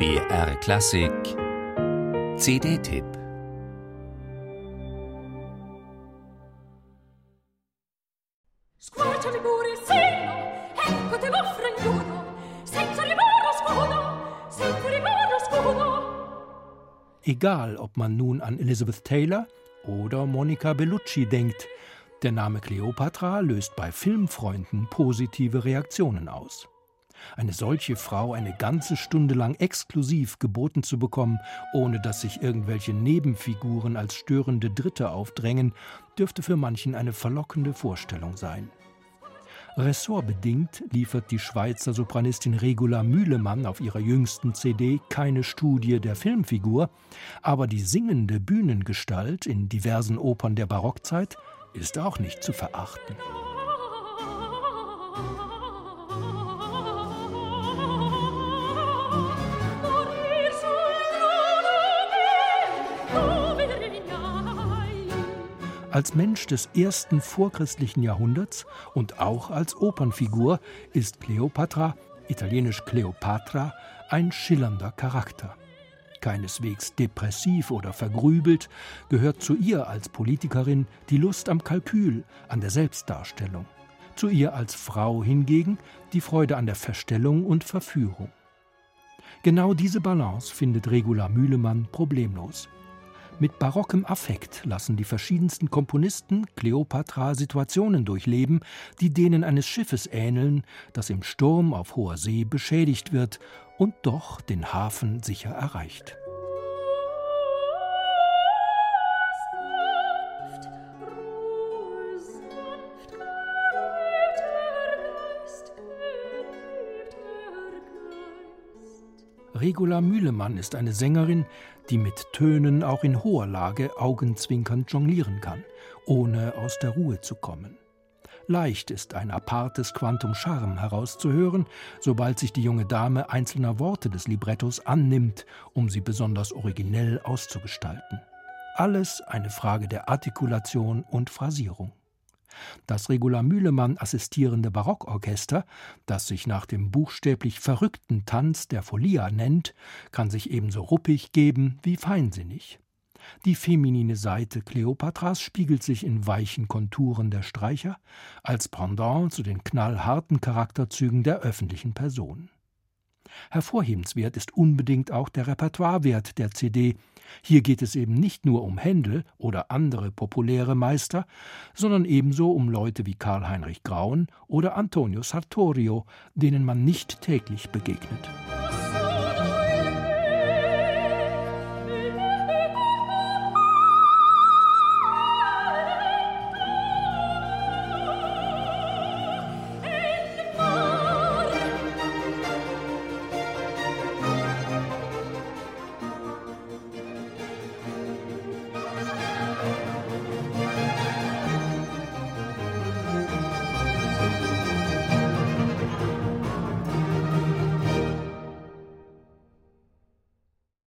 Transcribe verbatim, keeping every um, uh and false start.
B R-Klassik C D-Tipp. Egal, ob man nun an Elizabeth Taylor oder Monica Bellucci denkt, der Name Cleopatra löst bei Filmfreunden positive Reaktionen aus. Eine solche Frau eine ganze Stunde lang exklusiv geboten zu bekommen, ohne dass sich irgendwelche Nebenfiguren als störende Dritte aufdrängen, dürfte für manchen eine verlockende Vorstellung sein. Ressortbedingt liefert die Schweizer Sopranistin Regula Mühlemann auf ihrer jüngsten C D keine Studie der Filmfigur, aber die singende Bühnengestalt in diversen Opern der Barockzeit ist auch nicht zu verachten. Als Mensch des ersten vorchristlichen Jahrhunderts und auch als Opernfigur ist Cleopatra, italienisch Cleopatra, ein schillernder Charakter. Keineswegs depressiv oder vergrübelt, gehört zu ihr als Politikerin die Lust am Kalkül, an der Selbstdarstellung. Zu ihr als Frau hingegen die Freude an der Verstellung und Verführung. Genau diese Balance findet Regula Mühlemann problemlos. Mit barockem Affekt lassen die verschiedensten Komponisten Cleopatra Situationen durchleben, die denen eines Schiffes ähneln, das im Sturm auf hoher See beschädigt wird und doch den Hafen sicher erreicht. Regula Mühlemann ist eine Sängerin, die mit Tönen auch in hoher Lage augenzwinkernd jonglieren kann, ohne aus der Ruhe zu kommen. Leicht ist ein apartes Quantum Charme herauszuhören, sobald sich die junge Dame einzelner Worte des Librettos annimmt, um sie besonders originell auszugestalten. Alles eine Frage der Artikulation und Phrasierung. Das Regula Mühlemann assistierende Barockorchester, das sich nach dem buchstäblich verrückten Tanz der Folia nennt, kann sich ebenso ruppig geben wie feinsinnig. Die feminine Seite Kleopatras spiegelt sich in weichen Konturen der Streicher als Pendant zu den knallharten Charakterzügen der öffentlichen Person. Hervorhebenswert ist unbedingt auch der Repertoirewert der C D. Hier geht es eben nicht nur um Händel oder andere populäre Meister, sondern ebenso um Leute wie Karl Heinrich Graun oder Antonio Sartorio, denen man nicht täglich begegnet.